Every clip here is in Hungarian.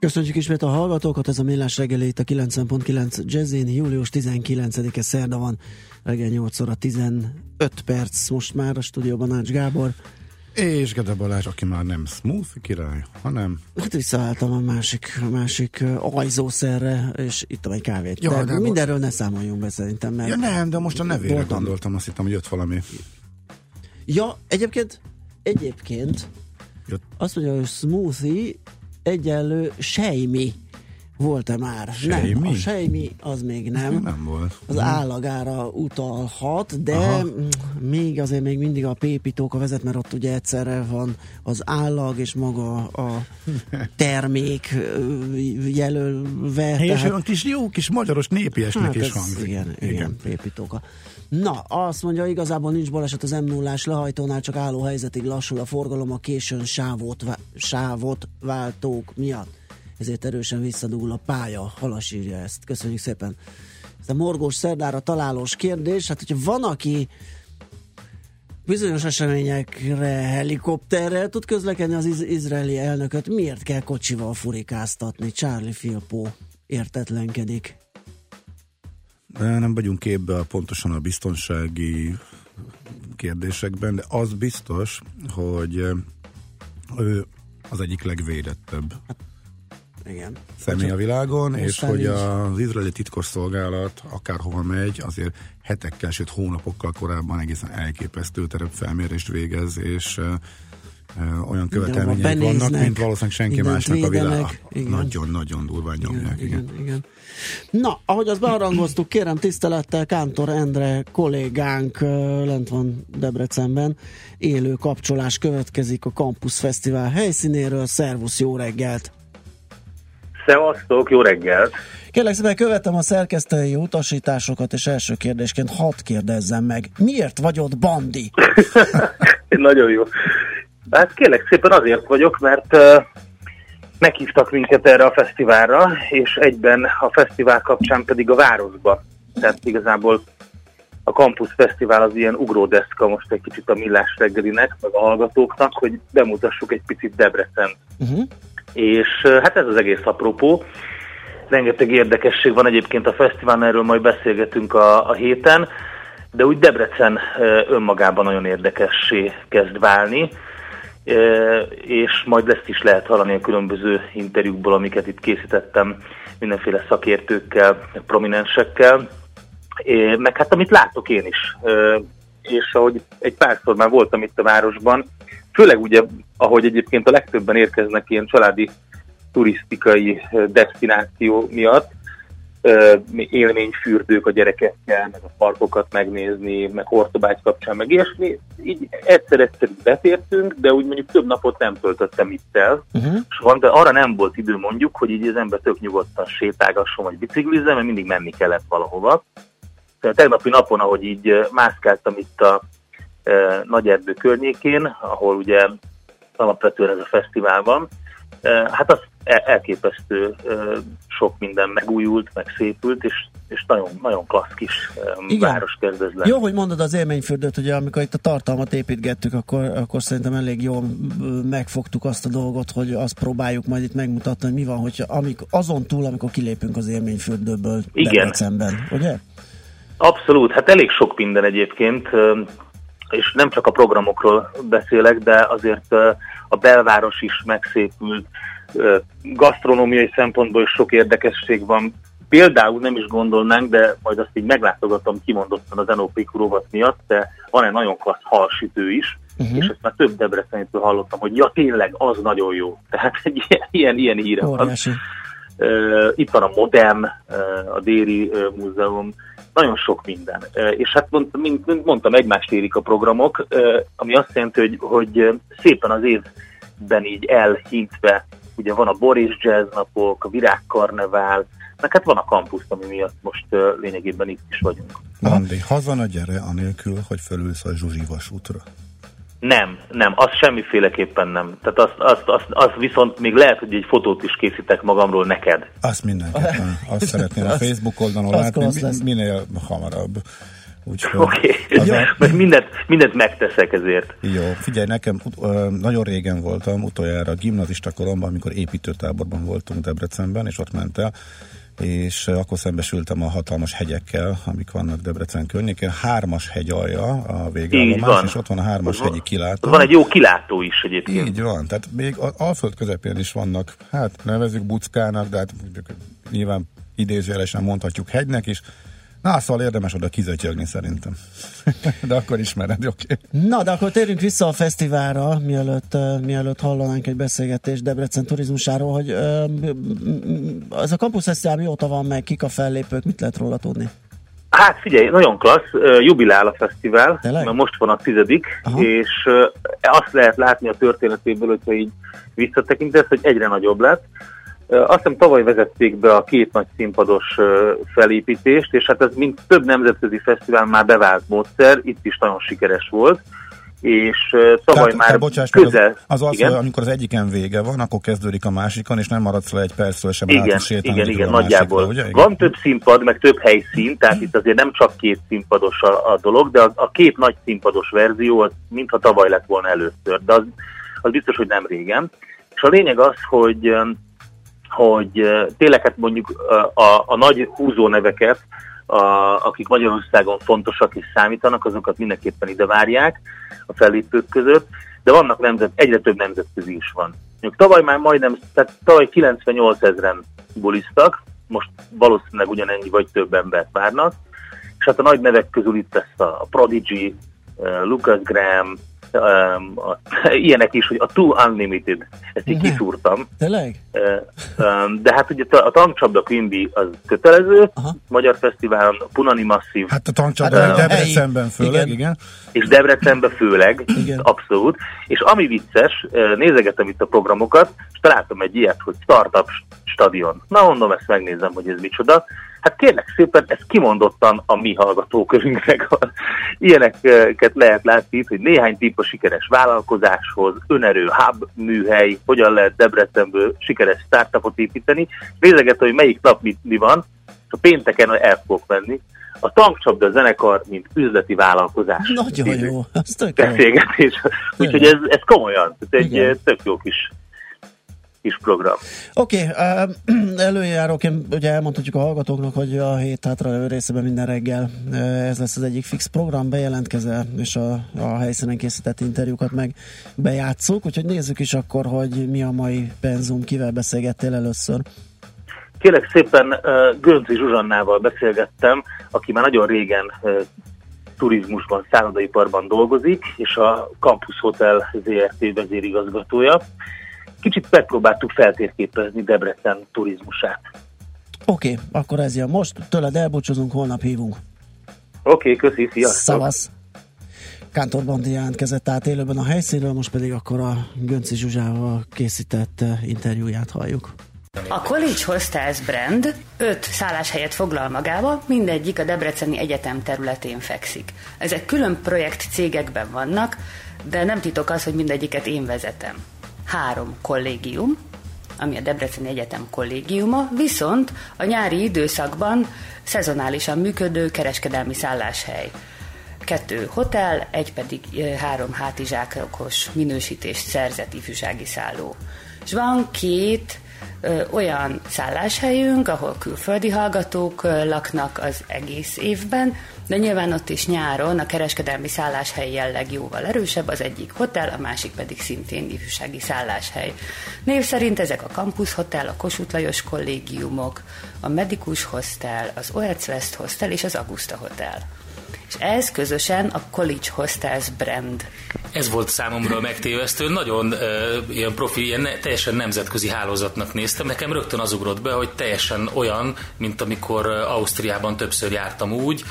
Köszönjük ismét a hallgatókat, ez a Millás reggeli itt a 90.9 Jazzin, július 19-e szerda van, reggel 8:15, most már a stúdióban Ács Gábor. És Gede Balázs, aki már nem smooth király, hanem... Hát visszaálltam a másik ajzószerre, és ittam egy kávét. Ja, de mindenről most... ne számoljunk be szerintem, mert... Ja nem, de most a nevére gondoltam, azt hittem, hogy jött valami. Ja, egyébként jött. Azt mondja, hogy smoothie egyenlő sejmi. Volt-e már? Sejmi? Nem, a sejmi az még nem. Nem volt. Az állagára utalhat, de még azért még mindig a pépítóka vezet, mert ott ugye egyszerre van az állag és maga a termék jelölve. És tehát... olyan kis jó kis magyaros népiesnek hát is hangzik. Igen, pépítóka. Na, azt mondja, igazából nincs baleset az M0-ás lehajtónál, csak álló helyzetig lassul a forgalom a későn sávot váltók miatt. Ezért erősen visszadúl a pálya, Halas írja ezt. Köszönjük szépen. Ez a morgós szerdára találós kérdés. Hát, hogyha van, aki bizonyos eseményekre helikopterrel tud közlekedni, az izraeli elnököt miért kell kocsival furikáztatni? Charlie Firpo értetlenkedik. De nem vagyunk képbe pontosan a biztonsági kérdésekben, de az biztos, hogy ő az egyik legvédettebb. Igen. Személy a világon, és hogy az izraeli titkosszolgálat akárhova megy, azért hetekkel, sőt hónapokkal korábban egészen elképesztő terepfelmérést végez, és olyan követelmények vannak, mint valószínűleg senki másnak a világ. Nagyon-nagyon durván nyomják. Igen. Na, ahogy azt beharangoztuk, kérem tisztelettel, Kántor Endre kollégánk lent van Debrecenben. Élő kapcsolás következik a Campus Festival helyszínéről. Szervusz, jó reggelt! Szevasztok, jó reggelt! Kérlek szépen, követem a szerkesztői utasításokat, és első kérdésként hadd kérdezzem meg, miért vagy ott bandi? Nagyon jó. Hát kérlek szépen azért vagyok, mert meghívtak minket erre a fesztiválra, és egyben a fesztivál kapcsán pedig a városba. Tehát igazából a Campus Fesztivál az ilyen ugródeszka most egy kicsit a Millás reggelinek, meg a hallgatóknak, hogy bemutassuk egy picit Debrecent. És hát ez az egész apropó. Rengeteg érdekesség van egyébként a fesztiválon, erről majd beszélgetünk a héten, de úgy Debrecen önmagában nagyon érdekessé kezd válni, és majd ezt is lehet hallani a különböző interjúkból, amiket itt készítettem mindenféle szakértőkkel, prominensekkel, meg hát amit látok én is. És ahogy egy párszor már voltam itt a városban, főleg ugye, ahogy egyébként a legtöbben érkeznek ilyen családi turisztikai desztináció miatt, élményfürdők a gyerekekkel, meg a parkokat megnézni, meg Hortobágy kapcsán, meg ilyesmi. Így egyszer-egyszer betértünk, de úgy mondjuk több napot nem töltöttem itt el, de arra nem volt idő mondjuk, hogy így az ember tök nyugodtan sétálgasson, vagy biciklizzen, mert mindig menni kellett valahova. Tehát a tegnapi napon, ahogy így mászkáltam itt a Nagyerdő környékén, ahol ugye alapvetően ez a fesztivál van, hát az elképesztő sok minden megújult, meg szépült, és nagyon, nagyon klassz kis város kezdez lenni. Jó, hogy mondod az élményfürdőt, ugye amikor itt a tartalmat építgettük, akkor szerintem elég jól megfogtuk azt a dolgot, hogy azt próbáljuk majd itt megmutatni, hogy mi van, hogy azon túl, amikor kilépünk az élményfürdőből Debrecenben, ugye? Abszolút, hát elég sok minden egyébként, és nem csak a programokról beszélek, de azért a belváros is megszépült, gasztronómiai szempontból is sok érdekesség van. Például nem is gondolnánk, de majd azt így meglátogatom kimondottan az NOP kurovat miatt, de van egy nagyon klassz halsütő is, és ezt már több debrecenitől hallottam, hogy ja tényleg, az nagyon jó. Tehát egy ilyen híre van. Itt van a Modem, a Déri Múzeum, nagyon sok minden. És hát mondtam, egymást érik a programok, ami azt jelenti, hogy szépen az évben így elhintve, ugye van a Boris Jazz napok, a Virág Karnevál, meg hát van a kampusz, ami miatt most lényegében itt is vagyunk. Andi, hazana gyere, anélkül, hogy fölülsz a Zsuzsi vasútra. Nem, az semmiféleképpen nem. Tehát azt viszont még lehet, hogy egy fotót is készítek magamról neked. Azt mindenképpen. Azt szeretném a Facebook oldalon látni, minél hamarabb. Oké, mert mindent megteszek ezért. Jó, figyelj, nekem nagyon régen voltam, utoljára gimnazista koromban, amikor építőtáborban voltunk Debrecenben, és ott ment el, és akkor szembesültem a hatalmas hegyekkel, amik vannak Debrecen környékén. Hármas hegy alja a végállomás, és ott van a hármas hegyi kilátó. Van egy jó kilátó is egyébként. Így van, tehát még az Alföld közepén is vannak, hát nevezzük buckának, de hát nyilván idézőjelesen mondhatjuk hegynek is. Na, szóval érdemes oda kizötyögni szerintem. De akkor ismered, oké. Na, de akkor térjünk vissza a fesztiválra, mielőtt hallanánk egy beszélgetést Debrecen turizmusáról, hogy ez a Campus Festival mióta van meg, kik a fellépők, mit lehet róla tudni? Hát figyelj, nagyon klassz, jubilál a fesztivál, mert most van a 10. Aha. És azt lehet látni a történetéből, hogyha így visszatekintesz, hogy egyre nagyobb lett. Azt hiszem tavaly vezették be a 2 nagy színpados felépítést, és hát ez mint több nemzetközi fesztivál már bevált módszer, itt is nagyon sikeres volt, és tavaly már közel... Az, amikor az egyiken vége van, akkor kezdődik a másikon, és nem maradsz le egy percről sem át sétálni. Igen, nagyjából. Másikra, van több színpad, meg több helyszín, tehát itt azért nem csak 2 színpados a dolog, de a 2 nagy színpados verzió, az mintha tavaly lett volna először, de az biztos, hogy nem régen. És a lényeg az, hogy tényleg hát mondjuk a nagy húzóneveket, akik Magyarországon fontosak és számítanak, azokat mindenképpen ide várják a fellépők között, de vannak egyre több nemzetközi is van. Tavaly már majdnem, tehát tavaly 98 ezeren buliztak, most valószínűleg ugyanennyi vagy több embert várnak, és hát a nagy nevek közül itt lesz a Prodigy, Lucas Graham, ilyenek is, hogy a 2 Unlimited, ezt így kiszúrtam. De hát ugye a Tankcsapda Quimby az kötelező, aha. Magyar Fesztiválon, Punani Masszív. Hát a Tankcsapda Debrecenben főleg, igen. És Debrecenben főleg, igen. Abszolút. És ami vicces, nézegetem itt a programokat, és találtam egy ilyet, hogy Startup Stadion. Na, mondom, ezt megnézem, hogy ez micsoda. Hát kérlek szépen, ez kimondottan a mi hallgatókörünknek. Ilyeneket lehet látni itt, hogy néhány tipp a sikeres vállalkozáshoz, önerő hub műhely, hogyan lehet Debrecenből sikeres startupot építeni. Nézegettem, hogy melyik nap mi van, a pénteken el fogok menni. A Tankcsapda zenekar, mint üzleti vállalkozás. Nagyon jó, ez tök jó. Úgyhogy ez komolyan, ez egy tök jó kis program. Oké, előjáróként ugye elmondhatjuk a hallgatóknak, hogy a hét hátralevő részében minden reggel ez lesz az egyik fix program, bejelentkezel, és a helyszínen készített interjúkat meg bejátszuk, úgyhogy nézzük is akkor, hogy mi a mai penzum, kivel beszélgettél először. Kérlek szépen, Gönczi Zsuzsannával beszélgettem, aki már nagyon régen turizmusban, szállodaiparban dolgozik, és a Campus Hotel ZRT vezérigazgatója. Kicsit megpróbáltuk feltérképezni Debrecen turizmusát. Oké, akkor ez jön most. Tőled elbúcsúzunk, holnap hívunk. Oké, köszi, sziasztok! Szavasz! Kántor Bandi jelentkezett át élőben a helyszínről, most pedig akkor a Gönczi Zsuzsával készített interjúját halljuk. A College Hostels brand 5 szálláshelyet foglal magába, mindegyik a Debreceni Egyetem területén fekszik. Ezek külön projekt cégekben vannak, de nem titok az, hogy mindegyiket én vezetem. 3 kollégium, ami a Debreceni Egyetem kollégiuma, viszont a nyári időszakban szezonálisan működő kereskedelmi szálláshely. 2 hotel, 1 pedig 3 hátizsákos minősítést szerzett ifjúsági szálló. És van 2 olyan szálláshelyünk, ahol külföldi hallgatók laknak az egész évben, de nyilván ott is nyáron a kereskedelmi szálláshely jelleg jóval erősebb, az egyik hotel, a másik pedig szintén ifjúsági szálláshely. Név szerint ezek a Campus Hotel, a Kossuth Lajos kollégiumok, a Medicus Hostel, az OEC West Hostel és az Augusta Hotel. és ez közösen a College Hostels brand. Ez volt számomra megtévesztő, nagyon ilyen profi, ilyen teljesen nemzetközi hálózatnak néztem. Nekem rögtön az ugrott be, hogy teljesen olyan, mint amikor Ausztriában többször jártam úgy,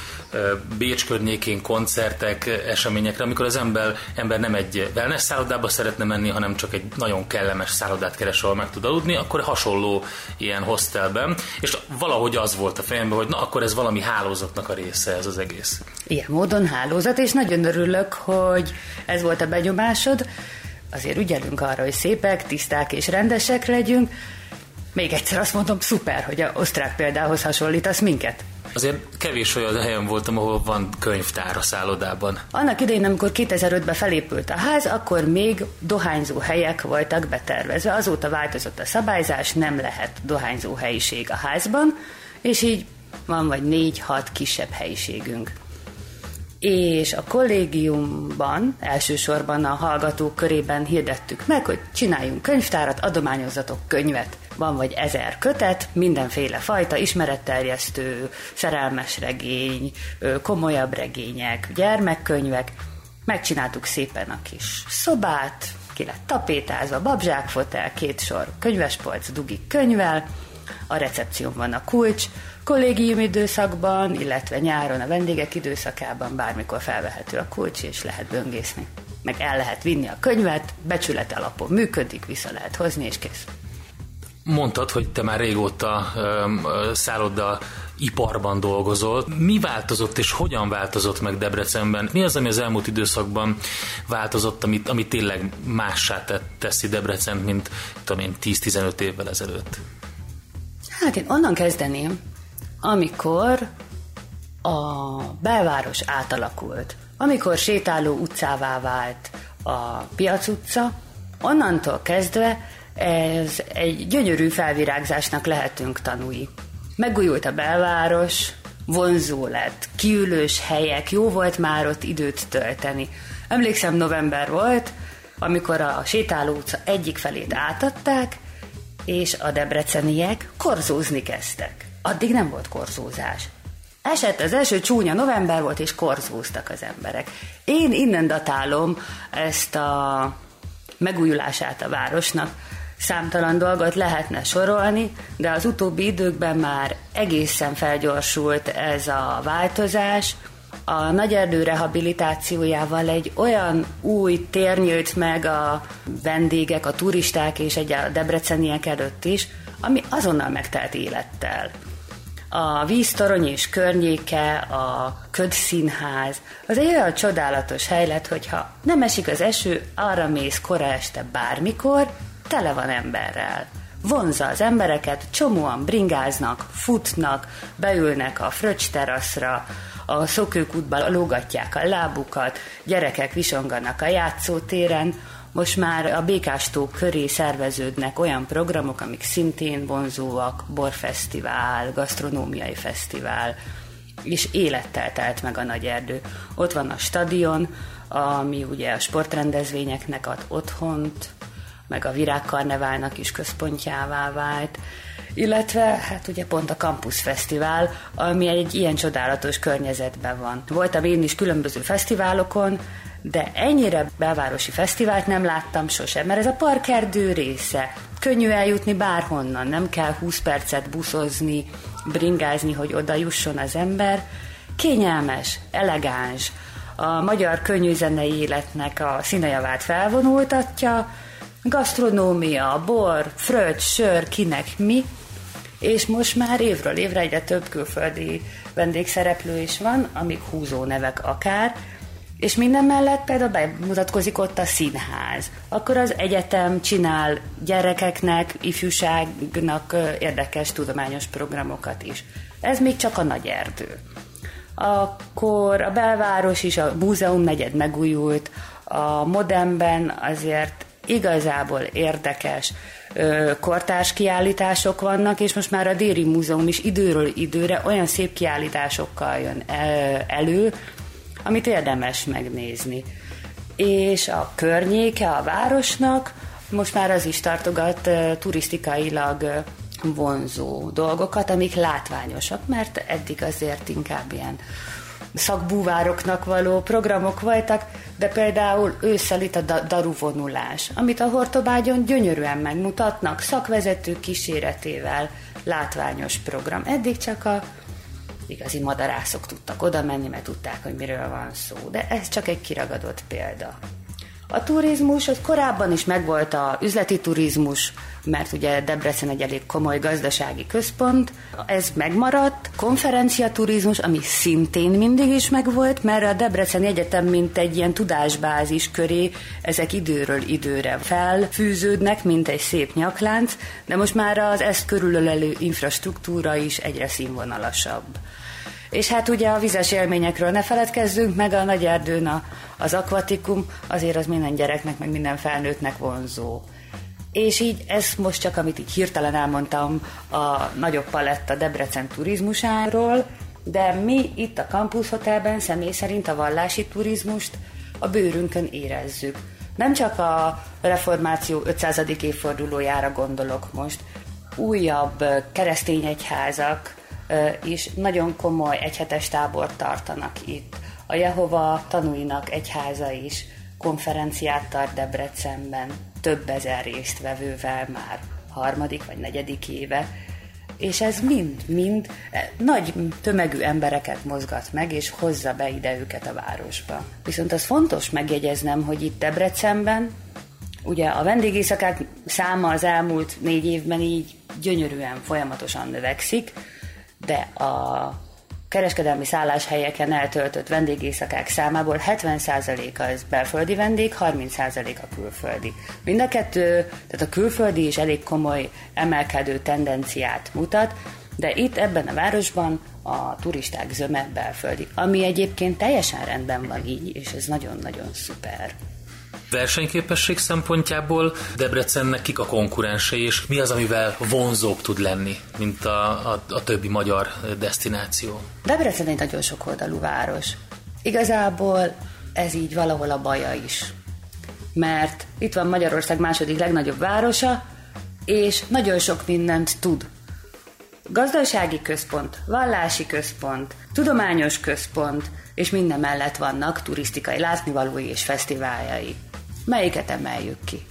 Bécs környékén koncertek, eseményekre, amikor az ember nem egy wellness szállodába szeretne menni, hanem csak egy nagyon kellemes szállodát keres, ahol meg tud aludni, akkor hasonló ilyen hostelben, és valahogy az volt a fejemben, hogy na akkor ez valami hálózatnak a része ez az egész. Ilyen módon hálózat, és nagyon örülök, hogy ez volt a benyomásod. Azért ügyelünk arra, hogy szépek, tiszták és rendesek legyünk. Még egyszer azt mondom, szuper, hogy az osztrák példához hasonlítasz minket. Azért kevés olyan helyen voltam, ahol van könyvtár a szállodában. Annak idején, amikor 2005-ben felépült a ház, akkor még dohányzó helyek voltak betervezve. Azóta változott a szabályzás, nem lehet dohányzó helyiség a házban, és így van vagy 4-6 kisebb helyiségünk. És a kollégiumban, elsősorban a hallgatók körében hirdettük meg, hogy csináljunk könyvtárat, adományozzatok könyvet. Van vagy 1000 kötet, mindenféle fajta, ismeretterjesztő, szerelmes regény, komolyabb regények, gyermekkönyvek. Megcsináltuk szépen a kis szobát, ki lett tapétázva, babzsákfotel, 2 sor könyvespolc, dugik könyvvel, a recepción van a kulcs, kollégium időszakban, illetve nyáron a vendégek időszakában bármikor felvehető a kulcs, és lehet böngészni. Meg el lehet vinni a könyvet, becsület alapon működik, vissza lehet hozni, és kész. Mondtad, hogy te már régóta szálloda iparban dolgozol. Mi változott és hogyan változott meg Debrecenben? Mi az, ami az elmúlt időszakban változott, ami tényleg mássá teszi Debrecent, mint 10-15 évvel ezelőtt? Hát én onnan kezdeném, amikor a belváros átalakult. Amikor sétáló utcává vált a Piac utca, onnantól kezdve ez egy gyönyörű felvirágzásnak lehetünk tanúi. Megújult a belváros, vonzó lett, kiülős helyek, jó volt már ott időt tölteni. Emlékszem, november volt, amikor a sétáló utca egyik felét átadták, és a debreceniek korzózni kezdtek. Addig nem volt korzózás. Esett az eső, csúnya november volt, és korzóztak az emberek. Én innen datálom ezt a megújulását a városnak. Számtalan dolgot lehetne sorolni, de az utóbbi időkben már egészen felgyorsult ez a változás. A Nagyerdő rehabilitációjával egy olyan új tér nyílt meg a vendégek, a turisták és a debreceniek előtt is, ami azonnal megtelt élettel. A víztorony és környéke, a ködszínház, az egy olyan csodálatos hely lett, hogyha nem esik az eső, arra mész kora este bármikor, tele van emberrel. Vonzza az embereket, csomóan bringáznak, futnak, beülnek a fröccs teraszra, a szökőkútban lógatják a lábukat, gyerekek visonganak a játszótéren, most már a Békástó köré szerveződnek olyan programok, amik szintén vonzóak, borfesztivál, gasztronómiai fesztivál, és élettel telt meg a Nagyerdő. Ott van a stadion, ami ugye a sportrendezvényeknek ad otthont, meg a Virág Karneválnak is központjává vált, illetve hát ugye pont a Campus Festival, ami egy ilyen csodálatos környezetben van. Voltam én is különböző fesztiválokon, de ennyire belvárosi fesztivált nem láttam sosem, mert ez a parkerdő része. Könnyű eljutni bárhonnan, nem kell 20 percet buszozni, bringázni, hogy oda jusson az ember. Kényelmes, elegáns, a magyar könnyűzenei életnek a színejavát felvonultatja, gasztronómia, bor, fröccs, sör, kinek mi, és most már évről évre egyre több külföldi vendégszereplő is van, amik húzó nevek akár, és minden mellett például bemutatkozik ott a színház. Akkor az egyetem csinál gyerekeknek, ifjúságnak érdekes tudományos programokat is. Ez még csak a Nagyerdő. Akkor a belváros is, a múzeum negyed megújult, a Modemben azért igazából érdekes kortárs kiállítások vannak, és most már a Déri Múzeum is időről időre olyan szép kiállításokkal jön elő, amit érdemes megnézni. És a környéke a városnak most már az is tartogat turisztikailag vonzó dolgokat, amik látványosak, mert eddig azért inkább ilyen szakbúvároknak való programok voltak, de például ősszel itt a daruvonulás, amit a Hortobágyon gyönyörűen megmutatnak, szakvezető kíséretével látványos program. Eddig csak a igazi madarászok tudtak oda menni, mert tudták, hogy miről van szó, de ez csak egy kiragadott példa. A turizmus, az korábban is megvolt a üzleti turizmus, mert ugye Debrecen egy elég komoly gazdasági központ, ez megmaradt, konferenciaturizmus, ami szintén mindig is megvolt, mert a Debreceni Egyetem mint egy ilyen tudásbázis köré, ezek időről időre felfűződnek, mint egy szép nyaklánc, de most már az ezt körülölelő infrastruktúra is egyre színvonalasabb. És hát ugye a vizes élményekről ne feledkezzünk, meg a Nagyerdőn az akvatikum, azért az minden gyereknek, meg minden felnőttnek vonzó. És így ez most csak, amit így hirtelen elmondtam, a nagyobb paletta Debrecen turizmusáról, de mi itt a Campus Hotelben személy szerint a vallási turizmust a bőrünkön érezzük. Nem csak a reformáció 500. évfordulójára gondolok most, újabb keresztény egyházak, és nagyon komoly egyhetes tábort tartanak itt. A Jehova tanúinak egyháza is konferenciát tart Debrecenben, több ezer résztvevővel már harmadik vagy negyedik éve, és ez mind-mind nagy tömegű embereket mozgat meg, és hozza be ide őket a városba. Viszont az fontos megjegyeznem, hogy itt Debrecenben ugye a vendégéjszakák száma az elmúlt 4 évben így gyönyörűen, folyamatosan növekszik, de a kereskedelmi szálláshelyeken eltöltött vendégéjszakák számából 70% az belföldi vendég, 30% a külföldi. Mind a kettő, tehát a külföldi is elég komoly emelkedő tendenciát mutat, de itt ebben a városban a turisták zöme belföldi, ami egyébként teljesen rendben van így, és ez nagyon-nagyon szuper. Versenyképesség szempontjából Debrecennek kik a konkurensei, és mi az, amivel vonzóbb tud lenni, mint a többi magyar desztináció? Debrecen egy nagyon sokoldalú város. Igazából ez így valahol a baja is. Mert itt van Magyarország második legnagyobb városa, és nagyon sok mindent tud. Gazdasági központ, vallási központ, tudományos központ, és minden mellett vannak turisztikai látnivalói és fesztiváljai. Melyiket emeljük ki?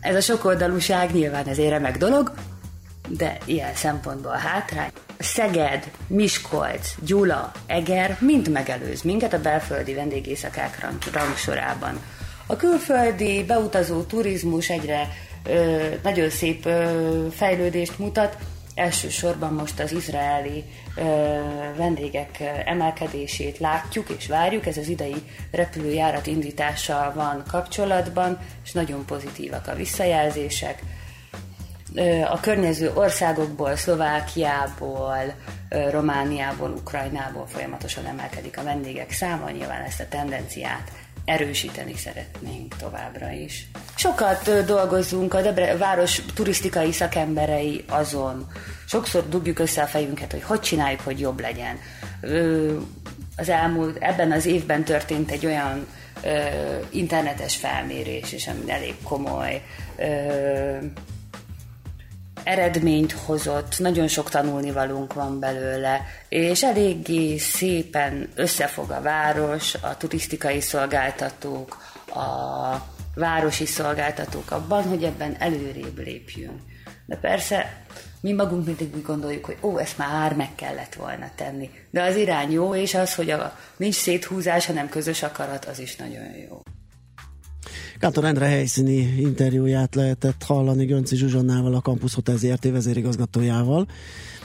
Ez a sokoldalúság nyilván ezért remek dolog, de ilyen szempontból hátrány. Szeged, Miskolc, Gyula, Eger mind megelőz minket a belföldi vendégéjszakák rangsorában. A külföldi beutazó turizmus egyre nagyon szép fejlődést mutat, elsősorban most az izraeli vendégek emelkedését látjuk és várjuk, ez az idei repülőjárat indítással van kapcsolatban, és nagyon pozitívak a visszajelzések. A környező országokból, Szlovákiából, Romániából, Ukrajnából folyamatosan emelkedik a vendégek száma, nyilván ezt a tendenciát erősíteni szeretnénk továbbra is. Sokat dolgozunk a város turisztikai szakemberei azon. Sokszor dugjuk össze a fejünket, hogy csináljuk, hogy jobb legyen. Ebben az évben történt egy olyan internetes felmérés, és ami elég komoly eredményt hozott, nagyon sok tanulnivalónk van belőle, és eléggé szépen összefog a város, a turisztikai szolgáltatók, a városi szolgáltatók abban, hogy ebben előrébb lépjünk. De persze mi magunk mindig úgy gondoljuk, hogy ezt már meg kellett volna tenni. De az irány jó, és az, hogy nincs széthúzás, hanem közös akarat, az is nagyon jó. Kántor Endre helyszíni interjúját lehetett hallani Gönczi Zsuzsannával, a Campus Hotel ZRT vezérigazgatójával.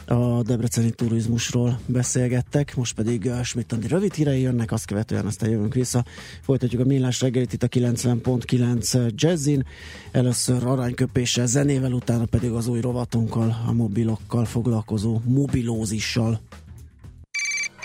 A debreceni turizmusról beszélgettek, most pedig Schmidt-Andi rövid hírei jönnek, azt követően aztán jövünk vissza. Folytatjuk a Millás reggelit itt a 90.9 Jazzin. Először aranyköpéssel, zenével, utána pedig az új rovatunkkal, a mobilokkal foglalkozó mobilózissal.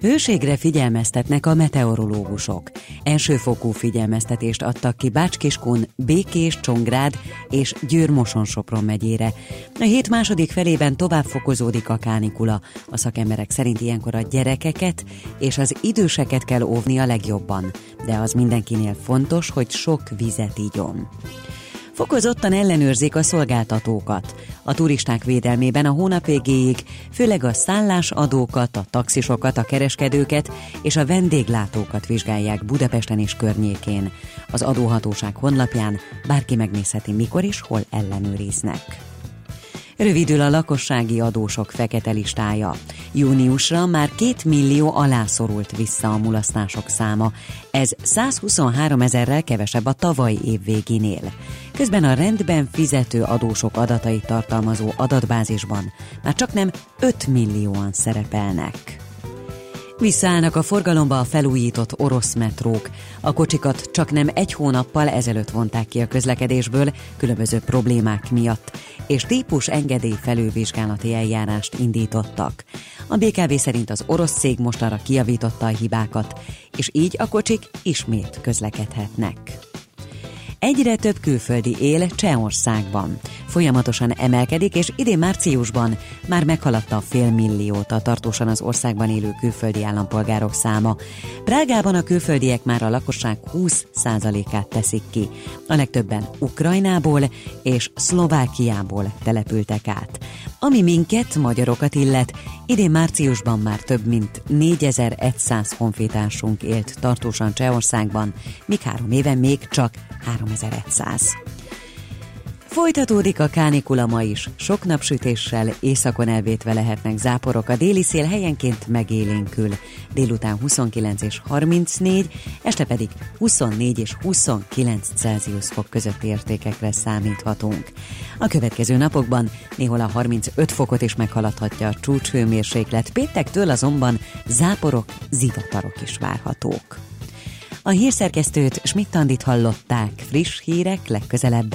Hőségre figyelmeztetnek a meteorológusok. Elsőfokú figyelmeztetést adtak ki Bács-Kiskun, Békés, Csongrád és Győr-Moson-Sopron megyére. A hét második felében tovább fokozódik a kánikula. A szakemberek szerint ilyenkor a gyerekeket és az időseket kell óvni a legjobban. De az mindenkinél fontos, hogy sok vizet igyon. Fokozottan ellenőrzik a szolgáltatókat. A turisták védelmében a hónap végéig főleg a szállásadókat, a taxisokat, a kereskedőket és a vendéglátókat vizsgálják Budapesten és környékén. Az adóhatóság honlapján bárki megnézheti, mikor és hol ellenőriznek. Rövidül a lakossági adósok fekete listája. Júniusra már 2 millió alá szorult vissza a mulasztások száma. Ez 123 000-rel kevesebb a tavalyi év végénél. Közben a rendben fizető adósok adatait tartalmazó adatbázisban már csaknem 5 millióan szerepelnek. Visszaállnak a forgalomba a felújított orosz metrók. A kocsikat csaknem egy hónappal ezelőtt vonták ki a közlekedésből különböző problémák miatt, és típus engedély felülvizsgálati eljárást indítottak. A BKV szerint az orosz cég mostanra kijavította a hibákat, és így a kocsik ismét közlekedhetnek. Egyre több külföldi él Csehországban. Folyamatosan emelkedik, és idén márciusban már meghaladta a 500 000-et a tartósan az országban élő külföldi állampolgárok száma. Prágában a külföldiek már a lakosság 20%-át teszik ki. A legtöbben Ukrajnából és Szlovákiából települtek át. Ami minket, magyarokat illet, idén márciusban már több mint 4100 honfitársunk élt tartósan Csehországban, míg 3 éve még csak 3100. Folytatódik a kánikula ma is. Sok napsütéssel, északon elvétve lehetnek záporok, a déli szél helyenként megélénkül. Délután 29 és 34, este pedig 24 és 29 Celsius fok közötti értékekre számíthatunk. A következő napokban néhol a 35 fokot is meghaladhatja a csúcshőmérséklet, péntektől azonban záporok, zivatarok is várhatók. A hírszerkesztőt, Schmidt-Andit hallották, friss hírek legközelebb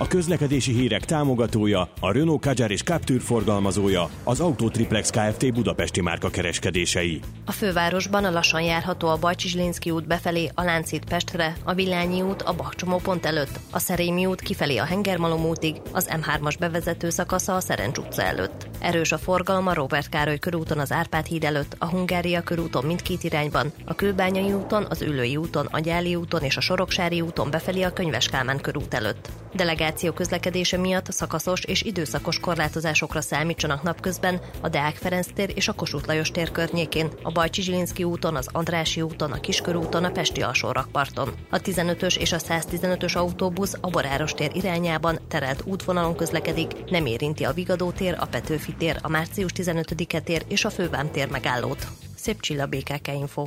A közlekedési hírek támogatója, a Renault Kadjar és Captur forgalmazója, az Autotriplex Kft. Budapesti márka kereskedései. A fővárosban a lassan járható a Bajcsizslinszky út befelé, a Lánchíd Pestre, a Villányi út a Bach-csomópont előtt, a Szerémi út kifelé a Hengermalom útig, az M3-as bevezető szakasza a Szerencs utca előtt. Erős a forgalom a Róbert Károly körúton az Árpád híd előtt, a Hungária körúton mindkét irányban, a Kőbányai úton, az Üllői úton, a Gyáli úton és a Soroksári úton befelé a Könyves Kálmán körút előtt. Delegáció közlekedése miatt szakaszos és időszakos korlátozásokra számítsanak napközben a Deák Ferenc tér és a Kossuth Lajos tér környékén, a Bajcsy-Zsilinszky úton, az Andrássy úton, a Kiskörúton, a Pesti alsórakparton. A 15-ös és a 115-ös autóbusz a Boráros tér irányában terelt útvonalon közlekedik, nem érinti a Vigadó tér, a Petőfi tér, a március 15-e tér és a Fővám tér megállót. Szép Csilla, BKK Info.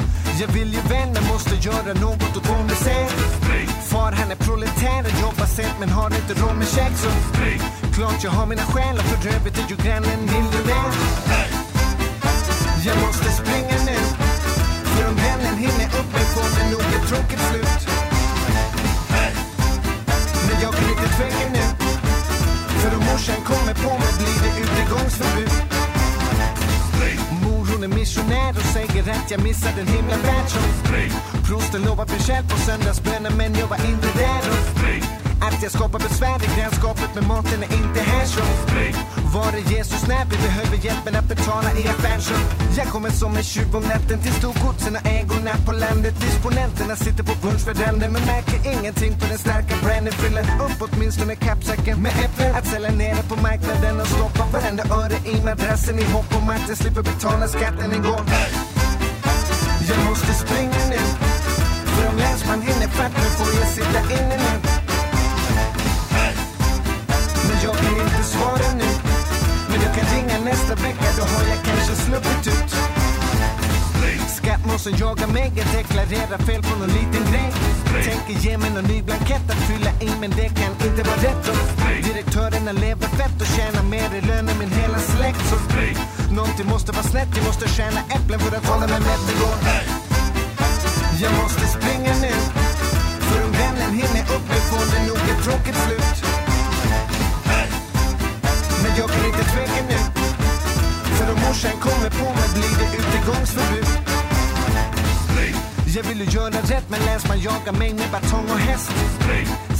Jag vill ju vända, måste göra något åt vår misär. Far han är proletär och jobbar sent men har inte råd med käk. Så klart jag har mina skäl och för övrigt är ju grannen miljonär. Jag måste springa nu, för om grannen hinner upp mig får det nog ett tråkigt slut. Men jag kan inte tveka nu, för om morsan kommer på mig blir det utegångsförbud. Hon är missionär och säger att jag missade en himla värld som prosten lovar mig själv på söndagsbönen men jag var inte där och att jag skapar besvär i grannskapet men maten är inte här som var är Jesus när vi behöver hjälpen att betala i affären som jag kommer som en tjuv om natten till storgodsen och ägorna på landet. Disponenterna sitter på brunchvärdanden men märker ingenting på den starka branden. Fyller upp åtminstone kappsäcken med äpplen att sälja nere på marknaden och stoppa varenda öre i madrassen i hopp om att jag slipper betala skatten igår. Jag måste springa nu, för om länsman hinner fatt nu får jag sitta inne nu. Men jag kan inte svara nu, Jag kan ringa nästa vecka, då har jag kanske sluppit ut. Skattmåsen jagar mig, jag deklarerar fel på någon liten grej. Tänker ge mig någon ny blankett att fylla in, men det kan inte vara rätt. Direktörerna lever fett och tjänar mer i lön än min hela släkt. Så någonting måste vara snett, jag måste tjäna äpplen för att hålla mig mätt igår. Jag måste springa nu, för om vännen hinner uppifrån det nog ett tråkigt slut. Men jag kan inte tveka nu, för om morsan kommer på mig blir det utegångsförbud. Jag vill ju göra rätt, men läs man jagar mig med batong och häst.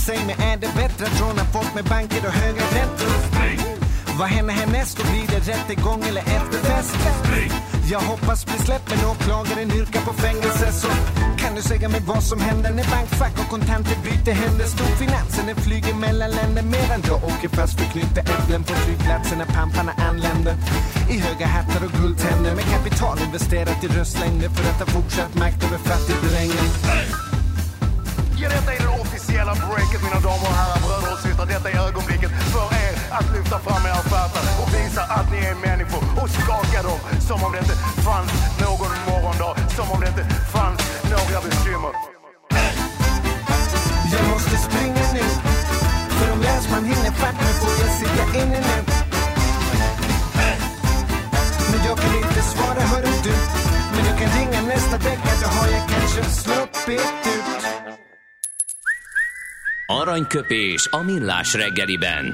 Säg mig, är det bättre att råna folk med banker och höga räntor? Vad händer härnäst, då blir det rättegång eller efterfest? Jag hoppas bli släppt, men åklagaren yrkar på fängelse. Så kan du säga mig vad som händer när bankfack och kontanter byter händer? Storfinansen är flyger mellan länder medan jag åker fast för knyta äpplen på flygplatsen när pamparna anländer. I höga hattar och guldtänder med kapital investerat i röstlängder för att ha fortsatt makt över fattigdrängen. Ja, detta är det officiella breaket, mina damer och herrar, bröder och systrar. Detta är ögonblicket för er att lyfta fram era fötter och visa att ni är människor och skaka dem som om det inte fanns någon morgondag, som om det inte fanns några bekymmer. Jag måste springa nu, för om läsman hinner fatt nu får jag sitta inne nu. Men jag kan inte svara, hör du, men du kan ringa nästa vecka, då har jag kanske sluppit ut. Aranyköpés a millás reggeliben.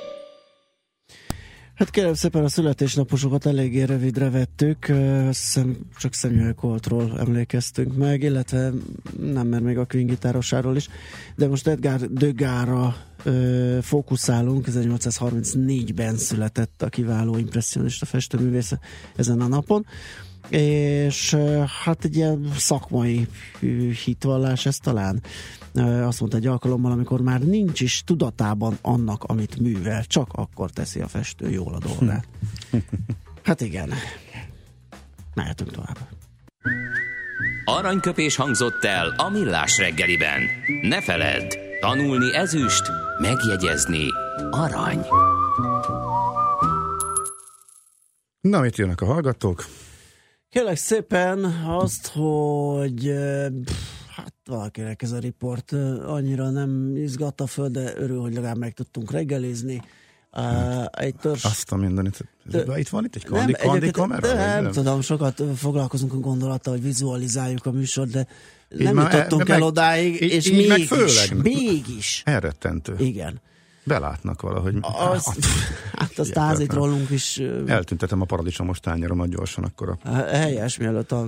Hát kérem szépen, a születésnaposokat eléggé rövidre vettük, csak Samuel Coltról emlékeztünk meg, illetve nem, mert még a Queen gitárosáról is, de most Edgar Degasra fókuszálunk, 1834-ben született a kiváló impresszionista festőművész ezen a napon, és hát egy ilyen szakmai hitvallás ez talán. Azt mondta egy alkalommal, amikor már nincs is tudatában annak, amit művel, csak akkor teszi a festő jól a dolgát. Hát igen. Mehetünk tovább. Aranyköpés hangzott el a millás reggeliben. Ne feledd, tanulni ezüst, megjegyezni arany. Na, mit jönnek a hallgatók? Kérlek szépen azt, hogy hát valakinek ez a riport annyira nem izgatta föl, de örül, hogy legalább meg tudtunk reggelizni. Azt a mindenit. Itt van itt egy kandikamera? Nem tudom, sokat foglalkozunk a gondolattal, hogy vizualizáljuk a műsort, de nem jutottunk el odáig, és mégis. Elrettentő. Igen. Belátnak valahogy. Hát azt házit rólunk is. Eltüntetem a paradicsomos tányéromat gyorsan akkor. Helyes, mielőtt a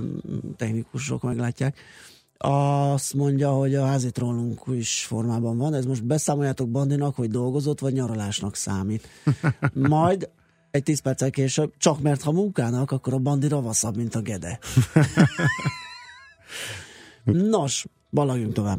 technikusok meglátják. Azt mondja, hogy a házi trollunk is formában van. Ez most beszámoljátok Bandinak, hogy dolgozott, vagy nyaralásnak számít. Majd egy 10 perccel később, csak mert ha munkának, akkor a Bandi ravaszabb, mint a Gede. Nos, balagjunk tovább.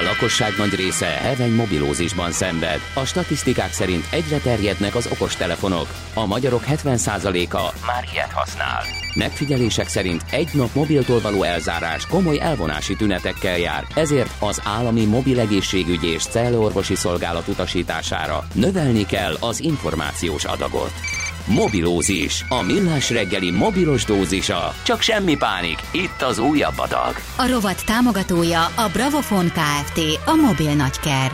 A lakosság nagy része heveny mobilózisban szenved. A statisztikák szerint egyre terjednek az okostelefonok. A magyarok 70%-a már ilyet használ. Megfigyelések szerint egy nap mobiltól való elzárás komoly elvonási tünetekkel jár, ezért az állami mobil egészségügyi és cellorvosi szolgálat utasítására növelni kell az információs adagot. Mobilózis, a millás reggeli mobilos dózisa. Csak semmi pánik, itt az újabb adag. A rovat támogatója a Bravofon Kft. A mobil nagyker.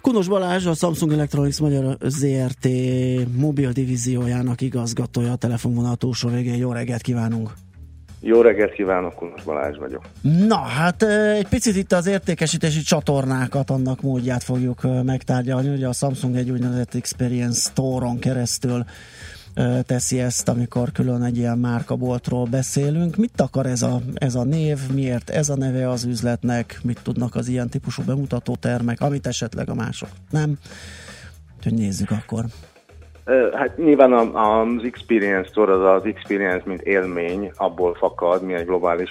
Kunos Balázs, a Samsung Electronics Magyar ZRT mobil divíziójának igazgatója a telefonvonal túlsó végén. Jó reggelt kívánunk! Jó reggelt kívánok, Kunos Balázs vagyok. Na, hát egy picit itt az értékesítési csatornákat, annak módját fogjuk megtárgyalni. Ugye a Samsung egy úgynevezett Experience Store-on keresztül teszi ezt, amikor külön egy ilyen márkaboltról beszélünk. Mit akar ez a név, miért ez a neve az üzletnek, mit tudnak az ilyen típusú bemutatótermek, amit esetleg a mások nem? Úgyhogy nézzük akkor. Hát nyilván az Experience Store, az Experience, mint élmény, abból fakad, mi egy globális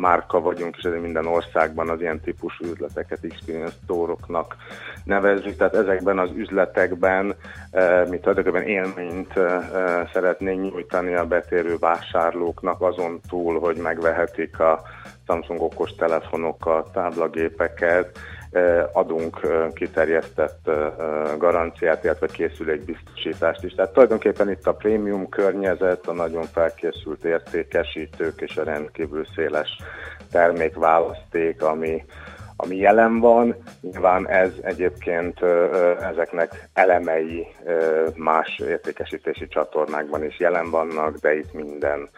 márka vagyunk, és ezért minden országban az ilyen típusú üzleteket Experience Store-oknak nevezzük, tehát ezekben az üzletekben mi tulajdonképpen élményt szeretnénk nyújtani a betérő vásárlóknak azon túl, hogy megvehetik a Samsung okostelefonokat, táblagépeket, adunk kiterjesztett garanciát, illetve készülékbiztosítást is. Tehát tulajdonképpen itt a prémium környezet, a nagyon felkészült értékesítők és a rendkívül széles termékválaszték, ami jelen van. Nyilván ez egyébként ezeknek elemei más értékesítési csatornákban is jelen vannak, de itt minden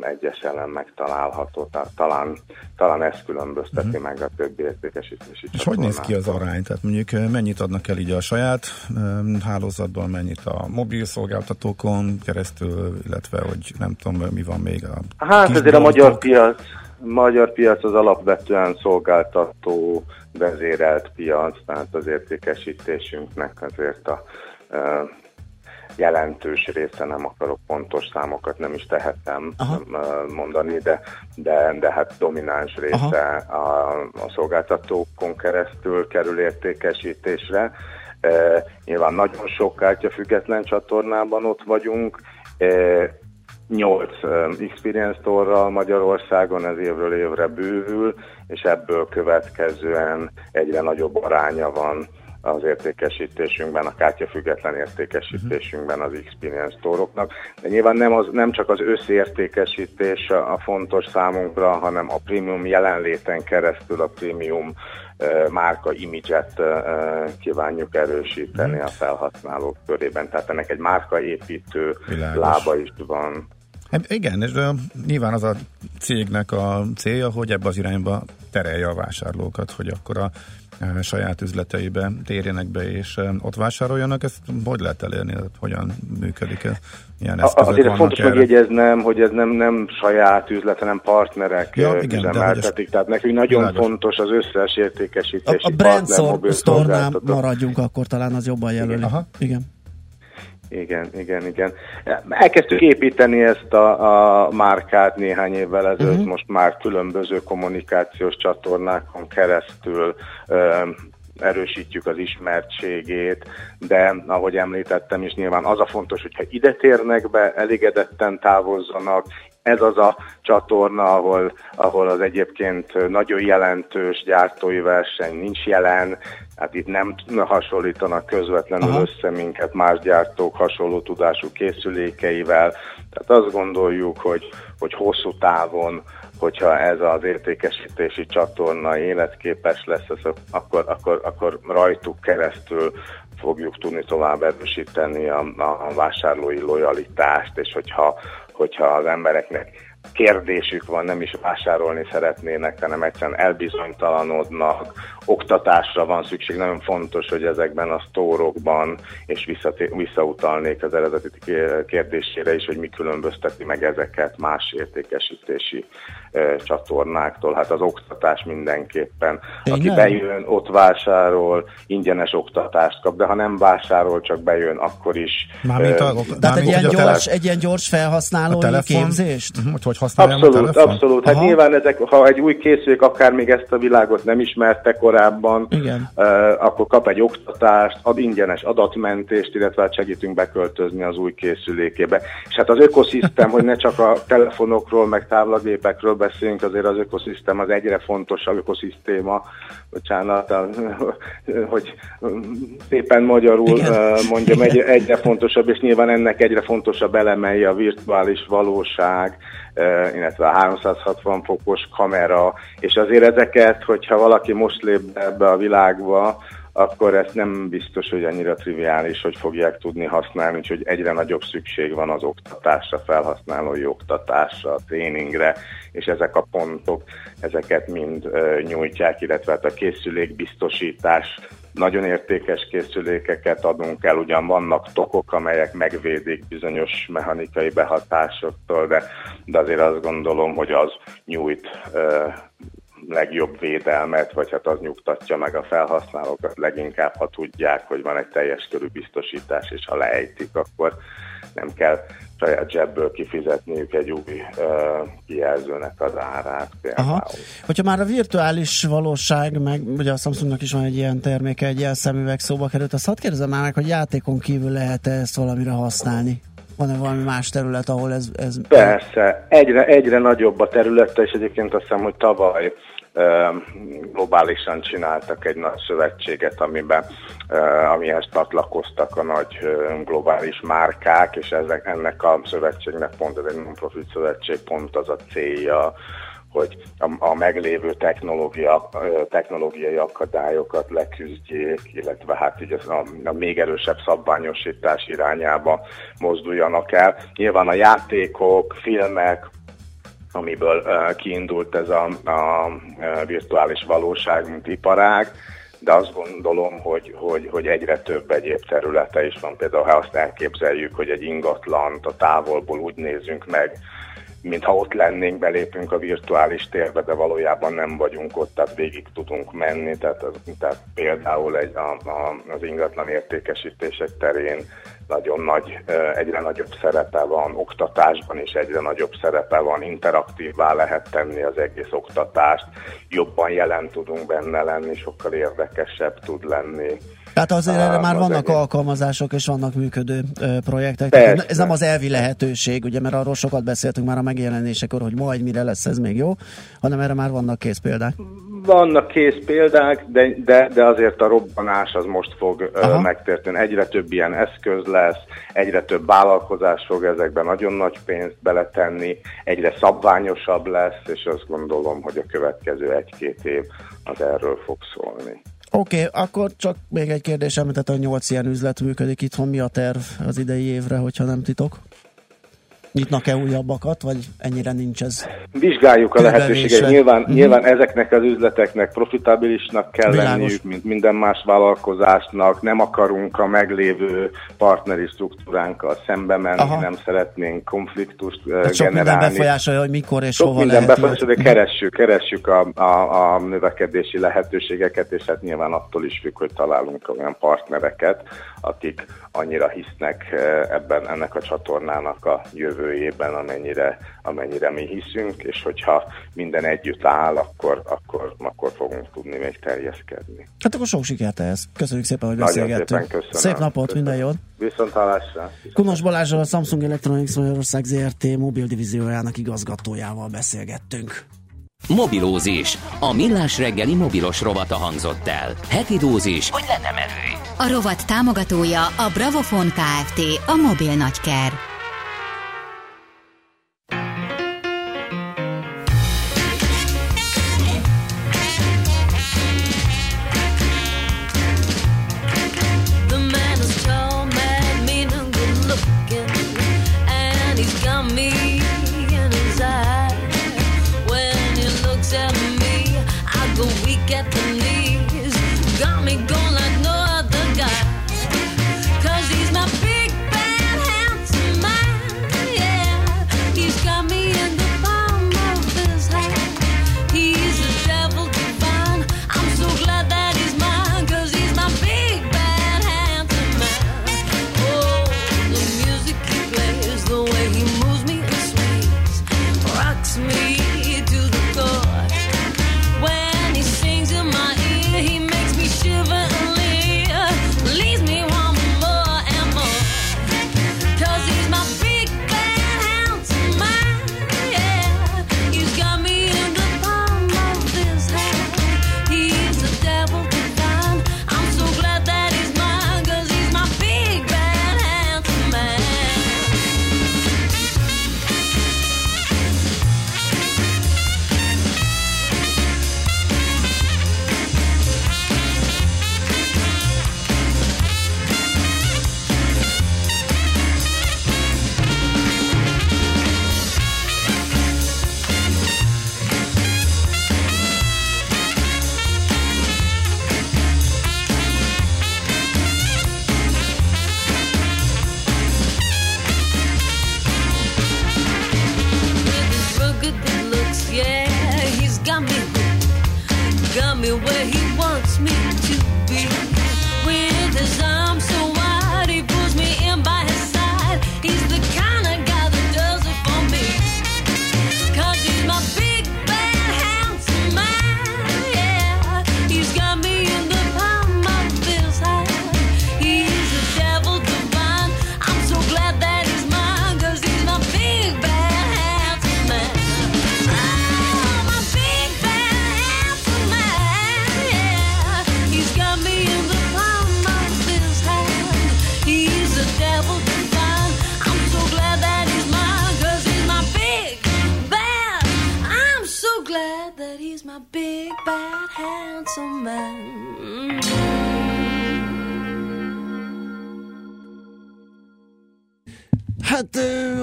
egyes elem megtalálható, tehát talán ez különbözteti meg a többi értékesítési csatornát. És hogy néz ki az arány? Tehát mondjuk mennyit adnak el így a saját hálózatban, mennyit a mobil szolgáltatókon keresztül, illetve hogy nem tudom, mi van még a... Hát azért a magyar piac magyar piac az alapvetően szolgáltató vezérelt piac, tehát az értékesítésünknek azért a jelentős része, nem akarok pontos számokat, nem is tehetem mondani, de hát domináns része a szolgáltatókon keresztül kerül értékesítésre. Nyilván nagyon sok kártya független csatornában ott vagyunk, 8 Experience Store-ral Magyarországon, ez évről évre bővül, és ebből következően egyre nagyobb aránya van az értékesítésünkben, a kártyafüggetlen értékesítésünkben az Experience Store-oknak. De nyilván nem csak az összértékesítés a fontos számunkra, hanem a prémium jelenléten keresztül a prémium márka imidzset kívánjuk erősíteni a felhasználók körében. Tehát ennek egy márkaépítő lába is van. Hát igen, és nyilván az a cégnek a célja, hogy ebbe az irányba terelje a vásárlókat, hogy akkor a saját üzleteibe térjenek be, és ott vásároljanak. Ezt hogy lehet elérni? Hogyan működik ez? Azért fontos megjegyeznem, hogy ez nem saját üzlet, hanem partnerek üzemeltetik. Tehát nekünk nagyon fontos az összes értékesítési a brand store-nál maradjunk, akkor talán az jobban jelöli. Igen. Elkezdtük építeni ezt a márkát néhány évvel ezelőtt, most már különböző kommunikációs csatornákon keresztül erősítjük az ismertségét, de ahogy említettem is, nyilván az a fontos, hogyha ide térnek be, elégedetten távozzanak. Ez az a csatorna, ahol az egyébként nagyon jelentős gyártói verseny nincs jelen, hát itt nem hasonlítanak közvetlenül össze minket más gyártók hasonló tudású készülékeivel. Tehát azt gondoljuk, hogy hosszú távon, hogyha ez az értékesítési csatorna életképes lesz, akkor rajtuk keresztül fogjuk tudni tovább erősíteni a vásárlói lojalitást, és hogyha az embereknek kérdésük van, nem is vásárolni szeretnének, hanem egyszerűen elbizonytalanodnak, oktatásra van szükség, nagyon fontos, hogy ezekben a sztórokban, és visszautalnék az eredeti kérdésére is, hogy mi különbözteti meg ezeket más értékesítési csatornáktól. Hát az oktatás mindenképpen. Aki bejön, ott vásárol, ingyenes oktatást kap, de ha nem vásárol, csak bejön, akkor is. Egy ilyen gyors felhasználói képzést? Hogy használjam a telefon? Abszolút. Hát nyilván ezek, ha egy új készülék, akár még ezt a világot nem ismerte korábban, akkor kap egy oktatást, ad ingyenes adatmentést, illetve segítünk beköltözni az új készülékébe. És hát az ökoszisztém, hogy ne csak a telefonokról, meg táblagépekről beszélünk, azért az ökoszisztém az egyre fontosabb ökoszisztéma, hogy szépen magyarul mondjam, egyre fontosabb, és nyilván ennek egyre fontosabb elemei a virtuális valóság, illetve a 360 fokos kamera, és azért ezeket, hogyha valaki most lép ebbe a világba, akkor ez nem biztos, hogy annyira triviális, hogy fogják tudni használni, úgyhogy egyre nagyobb szükség van az oktatásra, felhasználói oktatásra, a tréningre, és ezek a pontok, ezeket mind nyújtják, illetve hát a készülékbiztosítás. Nagyon értékes készülékeket adunk el, ugyan vannak tokok, amelyek megvédik bizonyos mechanikai behatásoktól, de azért azt gondolom, hogy az nyújt legjobb védelmet, vagy hát az nyugtatja meg a felhasználókat leginkább, ha tudják, hogy van egy teljes körű biztosítás, és ha leejtik, akkor nem kell saját zsebből kifizetniük egy új kijelzőnek az árát. Hogyha már a virtuális valóság, meg ugye a Samsungnak is van egy ilyen terméke, egy ilyen szemüveg szóba került, azt hadd kérdezem már meg, hogy játékon kívül lehet-e ezt valamire használni? Van-e valami más terület, ahol ez... Persze, egyre nagyobb a területe, és egyébként azt hiszem, hogy tavaly globálisan csináltak egy nagy szövetséget, amihez csatlakoztak a nagy globális márkák, és ennek a szövetségnek pont, ez egy non-profit szövetség, pont az a célja, hogy a meglévő technológiai akadályokat leküzdjék, illetve hát így a még erősebb szabványosítás irányába mozduljanak el. Nyilván a játékok, filmek, amiből kiindult ez a virtuális valóság, mint iparág, de azt gondolom, hogy egyre több egyéb területe is van. Például, ha azt elképzeljük, hogy egy ingatlant a távolból úgy nézünk meg, mintha ott lennénk, belépünk a virtuális térbe, de valójában nem vagyunk ott, tehát végig tudunk menni, tehát például az ingatlan értékesítések terén nagyon nagy, egyre nagyobb szerepe van oktatásban, és egyre nagyobb szerepe van, interaktívvá lehet tenni az egész oktatást, jobban jelen tudunk benne lenni, sokkal érdekesebb tud lenni. Tehát azért erre már vannak alkalmazások és vannak működő projektek. Ez nem az elvi lehetőség, ugye, mert arról sokat beszéltünk már a megjelenésekor, hogy majd mire lesz ez még jó, hanem erre már vannak kész példák. Vannak kész példák, de azért a robbanás az most fog megtörténni. Egyre több ilyen eszköz lesz, egyre több vállalkozás fog ezekben nagyon nagy pénzt beletenni, egyre szabványosabb lesz, és azt gondolom, hogy a következő egy-két év az erről fog szólni. Oké, akkor csak még egy kérdés, tehát a 8 ilyen üzlet működik itthon, mi a terv az idei évre, hogyha nem titok? Nyitnak-e újabbakat, vagy ennyire nincs ez? Vizsgáljuk a lehetőséget. Nyilván ezeknek az üzleteknek profitabilisnak kell lenniük, mint minden más vállalkozásnak. Nem akarunk a meglévő partneri struktúránkkal szembe menni, nem szeretnénk konfliktust generálni. Sok minden befolyásolja, hogy mikor és hova lehet. Sok minden befolyásolja, de keressük a növekedési lehetőségeket, és hát nyilván attól is függ, hogy találunk olyan partnereket, akik annyira hisznek ebben, ennek a csatornának a jövőjében, amennyire mi hiszünk, és hogyha minden együtt áll, akkor fogunk tudni még terjeszkedni. Hát akkor sok sikert ehhez. Köszönjük szépen, hogy beszélgettünk. Szép napot, minden jót. Viszontlátásra. Kunos Balázsral, a Samsung Electronics Magyarország ZRT mobil divíziójának igazgatójával beszélgettünk. Mobilózis. A millás reggeli mobilos rovata hangzott el. Heti dózis, hogy lenne menő. A rovat támogatója a Bravofon Kft. A mobil nagyker.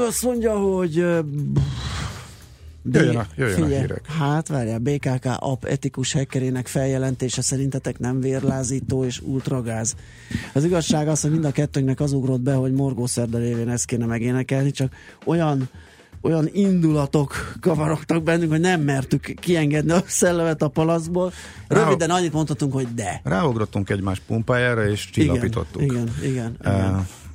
Azt mondja, hogy jöjjön a hírek. Hát várjál, BKK app etikus hackerének feljelentése szerintetek nem vérlázító és ultragáz. Az igazság az, hogy mind a kettőnknek az ugrott be, hogy Morgószerda révén ezt kéne megénekelni, csak olyan olyan indulatok kavarogtak bennünk, hogy nem mertük kiengedni a szellemet a palaszból. Röviden annyit mondhatunk, hogy de. Ráugrottunk egymás pumpájára, és csillapítottuk. Igen.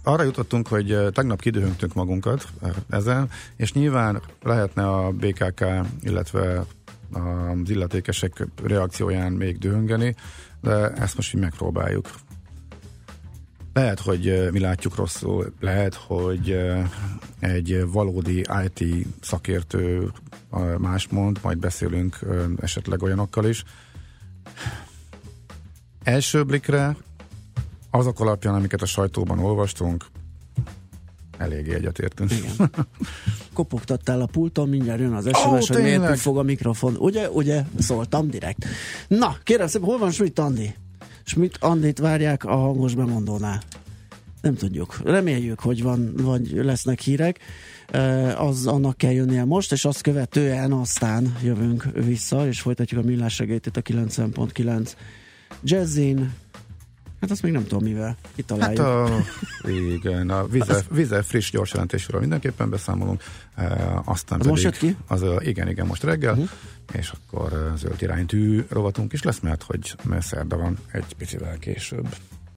Arra jutottunk, hogy tegnap kidühöntünk magunkat ezen, és nyilván lehetne a BKK, illetve az illetékesek reakcióján még dühöngeni, de ezt most így megpróbáljuk. Lehet, hogy mi látjuk rosszul, lehet, hogy egy valódi IT szakértő más mond, majd beszélünk esetleg olyanokkal is. Első blikre azok alapján, amiket a sajtóban olvastunk, eléggé egyetértünk. Igen. Kopogtattál a pulton, mindjárt jön az SMS, hogy miért fog a mikrofon. Ugye? Szóltam direkt. Na, kérem szépen, hol van Schmidt Andi? Schmidt Andit várják a hangos bemondónál. Nem tudjuk. Reméljük, hogy van, vagy lesznek hírek. Az annak kell jönnie most, és azt követően aztán jövünk vissza, és folytatjuk a millás segélyt itt a 9.9 Jazzin. Hát azt még nem tudom mivel. Kitaláljuk. Hát igen, a Vize friss gyors jelentésről mindenképpen beszámolunk. Aztán az pedig, most jött ki? Igen, most reggel. És akkor zöld iránytű rovatunk is lesz, mert hogy szerda van egy picivel később.